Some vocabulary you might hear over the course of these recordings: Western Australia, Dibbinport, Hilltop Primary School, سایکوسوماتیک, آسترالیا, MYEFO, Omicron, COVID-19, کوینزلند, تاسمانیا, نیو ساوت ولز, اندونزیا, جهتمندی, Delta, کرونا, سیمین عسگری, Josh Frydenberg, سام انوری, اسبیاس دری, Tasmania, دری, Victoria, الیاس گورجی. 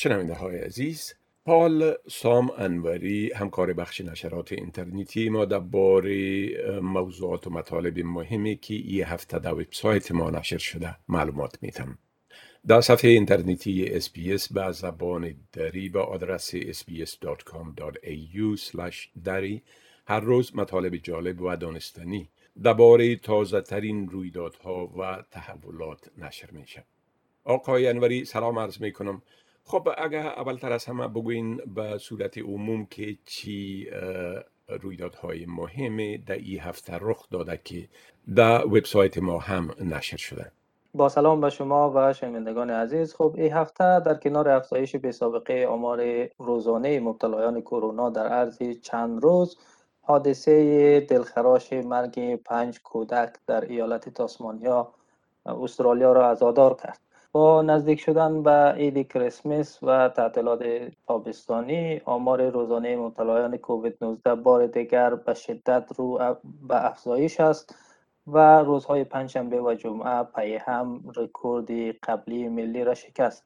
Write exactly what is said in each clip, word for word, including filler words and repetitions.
شنونده های عزیز، حال سام انوری همکار بخش نشرات اینترنتی ما درباره موضوعات و مطالب مهمی که یه هفته در وبسایت ما نشر شده معلومات میدم. در صفحه اینترنتی اسبیاس به زبان دری با آدرس اس بی اس دات کام دات ای یو اسلش دری هر روز مطالب جالب و دانستنی درباره تازه ترین رویدادها و تحولات نشر میشه. آقای انوری سلام عرض میکنم. خب اگه اولتر از همه بگوین به صورت عموم که چی رویدادهای مهمی در این هفته رخ داده که در وبسایت ما هم نشر شده؟ با سلام به شما و شنوندگان عزیز. خب این هفته در کنار افزایش بی‌سابقه آمار روزانه مبتلایان کرونا در عرض چند روز، حادثه دلخراش مرگ پنج کودک در ایالت تاسمانیا استرالیا را عزادار کرد. با نزدیک شدن به عید کریسمس و تعطیلات تابستانی، آمار روزانه مبتلایان کووید نوزده بار دیگر به شدت رو به افزایش است و روزهای پنجشنبه و جمعه پی هم رکورد قبلی ملی را شکست.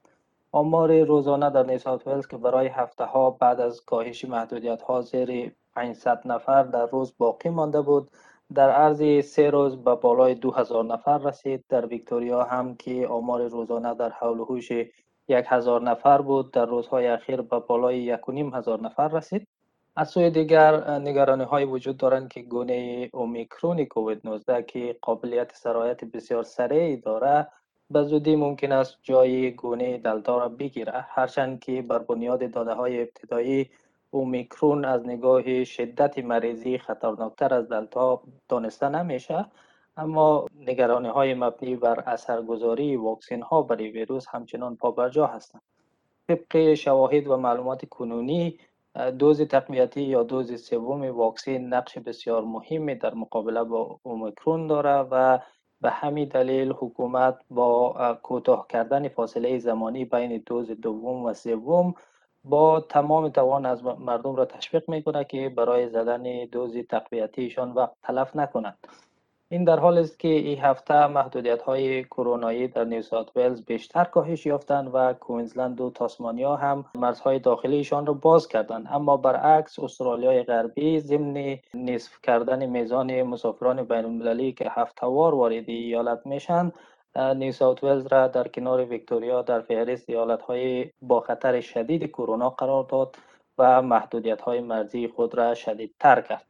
آمار روزانه در نیو ساوت ولز که برای هفته ها بعد از کاهش محدودیت ها زیر پانصد نفر در روز باقی مانده بود، در عرض سه روز به بالای دو هزار نفر رسید. در ویکتوریا هم که آمار روزانه در حول و حوش یک هزار نفر بود، در روزهای اخیر به بالای یک و نیم هزار نفر رسید. از سوی دیگر نگرانی‌های وجود دارند که گونه اومیکرون کووید نوزده که قابلیت سرایت بسیار سریع دارد، به زودی ممکن است جای گونه دلتا را بگیرد، هرچند که بر بنیاد داده‌های ابتدایی اومیکرون از نگاه شدت مریضی خطرناکتر از دلتا دانسته نمیشه، اما نگرانی‌های مبنی بر اثرگذاری واکسن‌ها برای ویروس همچنان پابرجا هستند. طبق شواهد و معلومات کنونی، دوز تقویتی یا دوز سوم واکسن نقش بسیار مهمی در مقابله با اومیکرون دارد و به همین دلیل حکومت با کوتاه کردن فاصله زمانی بین دوز دوم و سوم با تمام توان از مردم را تشویق میکنه که برای زدن دوز تقویتیشان وقت تلف نکنند. این در حال است که این هفته محدودیت های کرونایی در نیو ساوت ولز بیشتر کاهش یافتند و کوینزلند و تاسمانیا هم مرزهای داخلیشان را باز کردند، اما برعکس استرالیای غربی ضمن نصف کردن میزان مسافران بین المللی که هفته‌وار وارد ایالت میشن، نیو ساوت ولز را در کنار ویکتوریا در فهرست ایالت‌های با خطر شدید کرونا قرار داد و محدودیت‌های مرزی خود را شدیدتر کرد.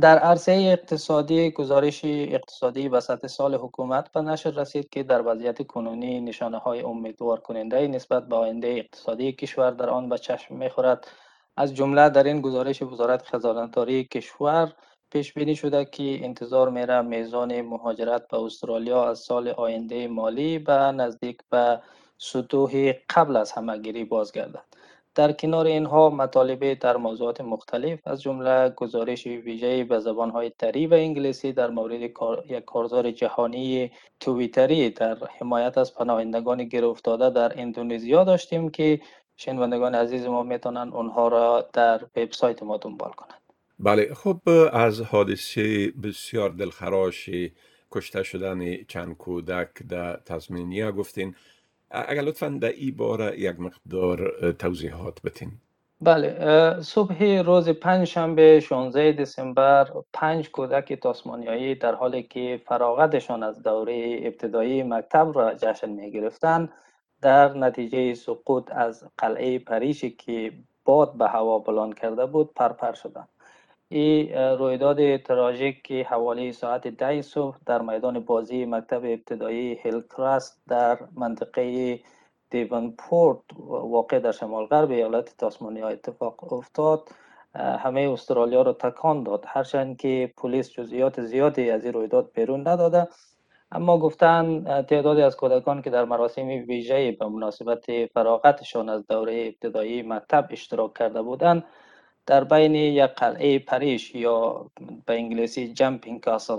در عرصه اقتصادی، گزارش اقتصادی وسط سال حکومت به نشر رسید که در وضعیت کنونی نشانه‌های امیدوار کننده نسبت به آینده اقتصادی کشور در آن به چشم می‌خورد. از جمله در این گزارش وزارت خزانه‌داری کشور پیش بینی شده که انتظار میره میزان مهاجرت به استرالیا از سال آینده مالی به نزدیک به سطوح قبل از همه‌گیری بازگردد. در کنار اینها مطالب در موضوعات مختلف از جمله گزارش ویژه‌ای به زبان‌های دری و انگلیسی در مورد یک کارزار جهانی توییتری در حمایت از پناهندگان گیر افتاده در اندونزیا داشتیم که شنوندگان عزیز ما میتونن اونها را در وبسایت ما دنبال کنند. بله، خب از حادثه بسیار دلخراش کشته شدن چند کودک در تاسمانیا گفتین. اگر لطفاً در این باره یک مقدار توضیحات بدین. بله، صبح روز پنجشنبه شانزدهم دسامبر پنج کودک تاسمانیایی در حالی که فراغتشان از دوره ابتدایی مکتب را جشن می گرفتند، در نتیجه سقوط از قلعه پریشی که باد به هوا بلند کرده بود پرپر شدند. این رویداد تراژیک که حوالی ساعت ده صبح در میدان بازی مکتب ابتدایی هیلکراست در منطقه دیبنپورت واقع در شمال غرب ایالت تاسمانیا اتفاق افتاد همه استرالیا را تکان داد، هرچند که پلیس جزئیات زیادی از این رویداد بیرون نداده، اما گفتند تعدادی از کودکان که در مراسم ویژه‌ای به مناسبت فراغتشان از دوره ابتدایی مکتب اشتراک کرده بودند در بین یک قلعه پریش یا به انگلیسی جمپینگ کاسل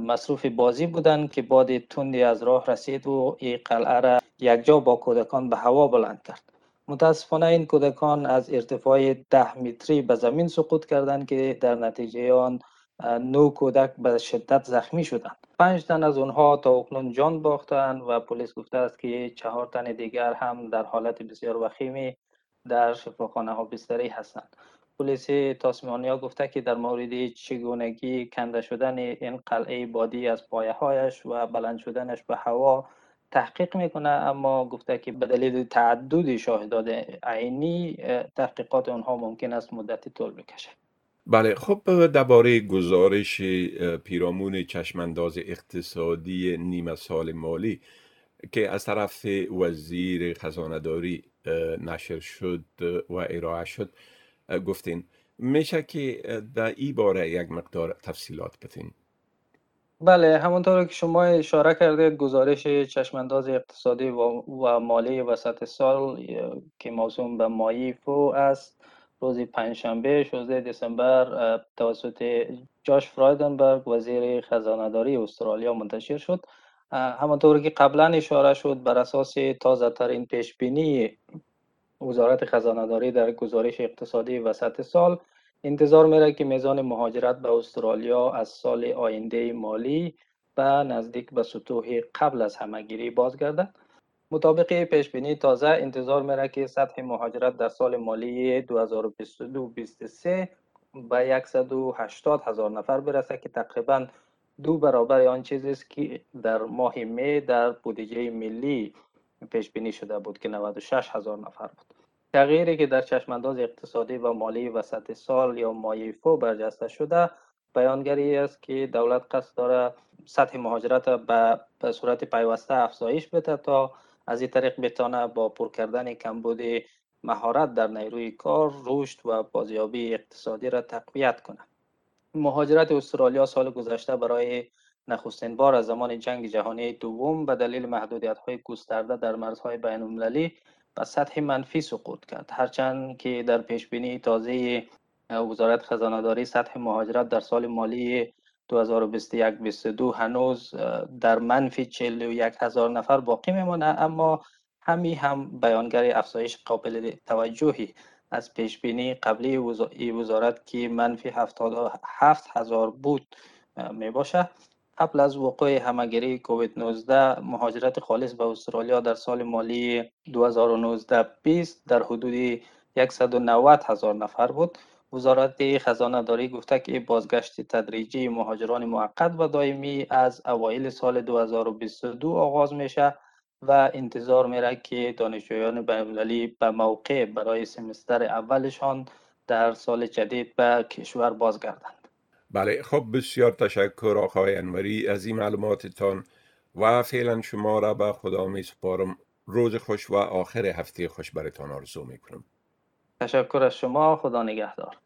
مصروف بازی بودند که باد تندی از راه رسید و این قلعه را یکجا با کودکان به هوا بلند کرد. متاسفانه این کودکان از ارتفاع ده متری به زمین سقوط کردند که در نتیجه آن نو کودک به شدت زخمی شدند. پنج تن از اونها تا اکنون جان باختند و پلیس گفته است که چهار تن دیگر هم در حالت بسیار وخیمی در شفاخانه ها بستری هستند. پلیس تاسمانیا گفته که در مورد چگونگی کنده شدن این قلعه بادی از پایه هایش و بلند شدنش به هوا تحقیق میکنه، اما گفته که به دلیل تعدد شاهدات عینی تحقیقات اونها ممکن است مدتی طول بکشه. بله، خب درباره گزارش پیرامون چشمانداز اقتصادی نیمه سال مالی که از طرف وزیر خزانه‌داری نشر شد و ارائه شد گفتین، میشه که در این باره یک مقدار تفصیلات بدین؟ بله، همونطور که شما اشاره کردید گزارش چشمانداز اقتصادی و مالی وسط سال که موسوم به مایفو است روز پنجشنبه شانزدهم دسامبر توسط جاش فرایدنبرگ وزیر خزانه‌داری استرالیا منتشر شد. همانطور که قبلا اشاره شد بر اساس تازه ترین پیش بینی وزارت خزانه‌داری در گزارش اقتصادی وسط سال انتظار میره که میزان مهاجرت به استرالیا از سال آینده مالی به نزدیک به سطوح قبل از همه‌گیری بازگردد. مطابق پیش بینی تازه انتظار میره که سطح مهاجرت در سال مالی دو هزار و بیست و دو بیست و سه به صد و هشتاد هزار نفر برسه که تقریباً دو برابر آن چیزی است که در ماه می در بودجه ملی پیش بینی شده بود که نود و شش هزار نفر بود. تغییری که در چشمانداز اقتصادی و مالی وسط سال یا مایفو برجسته شده بیانگری است که دولت قصد دارد سطح مهاجرت به صورت پیوسته افزایش بده تا از این طریق بتواند با پر کردن کمبود مهارت در نیروی کار رشد و بازیابی اقتصادی را تقویت کند. مهاجرت استرالیا سال گذشته برای نخستین بار از زمان جنگ جهانی دوم به دلیل محدودیت‌های گسترده در مرزهای بین‌المللی به سطح منفی سقوط کرد، هرچند که در پیشبینی تازه وزارت خزانه‌داری سطح مهاجرت در سال مالی دو هزار و بیست و یک بیست و دو هنوز در منفی چهل و یک هزار نفر باقی میماند، اما همین هم بیانگر افزایش قابل توجهی از پیشبینی قبلی وزارت که منفی هفتاد و هفت هزار بود میباشد. قبل از وقوع همه‌گیری کووید نوزده مهاجرت خالص به استرالیا در سال مالی دو هزار و نوزده بیست در حدود صد و نود هزار نفر بود. وزارت خزانه داری گفته که بازگشت تدریجی مهاجران موقت و دائمی از اوایل سال دو هزار و بیست و دو آغاز میشه و انتظار میره که دانشجویان بین‌المللی به موقع برای سمستر اولشان در سال جدید به کشور بازگردند. بله، خب بسیار تشکر آقای انوری از این معلوماتتان و فعلا شما را به خدا می سپارم. روز خوش و آخر هفته خوش براتان آرزو می کنم. تشکر از شما، خدا نگهدار.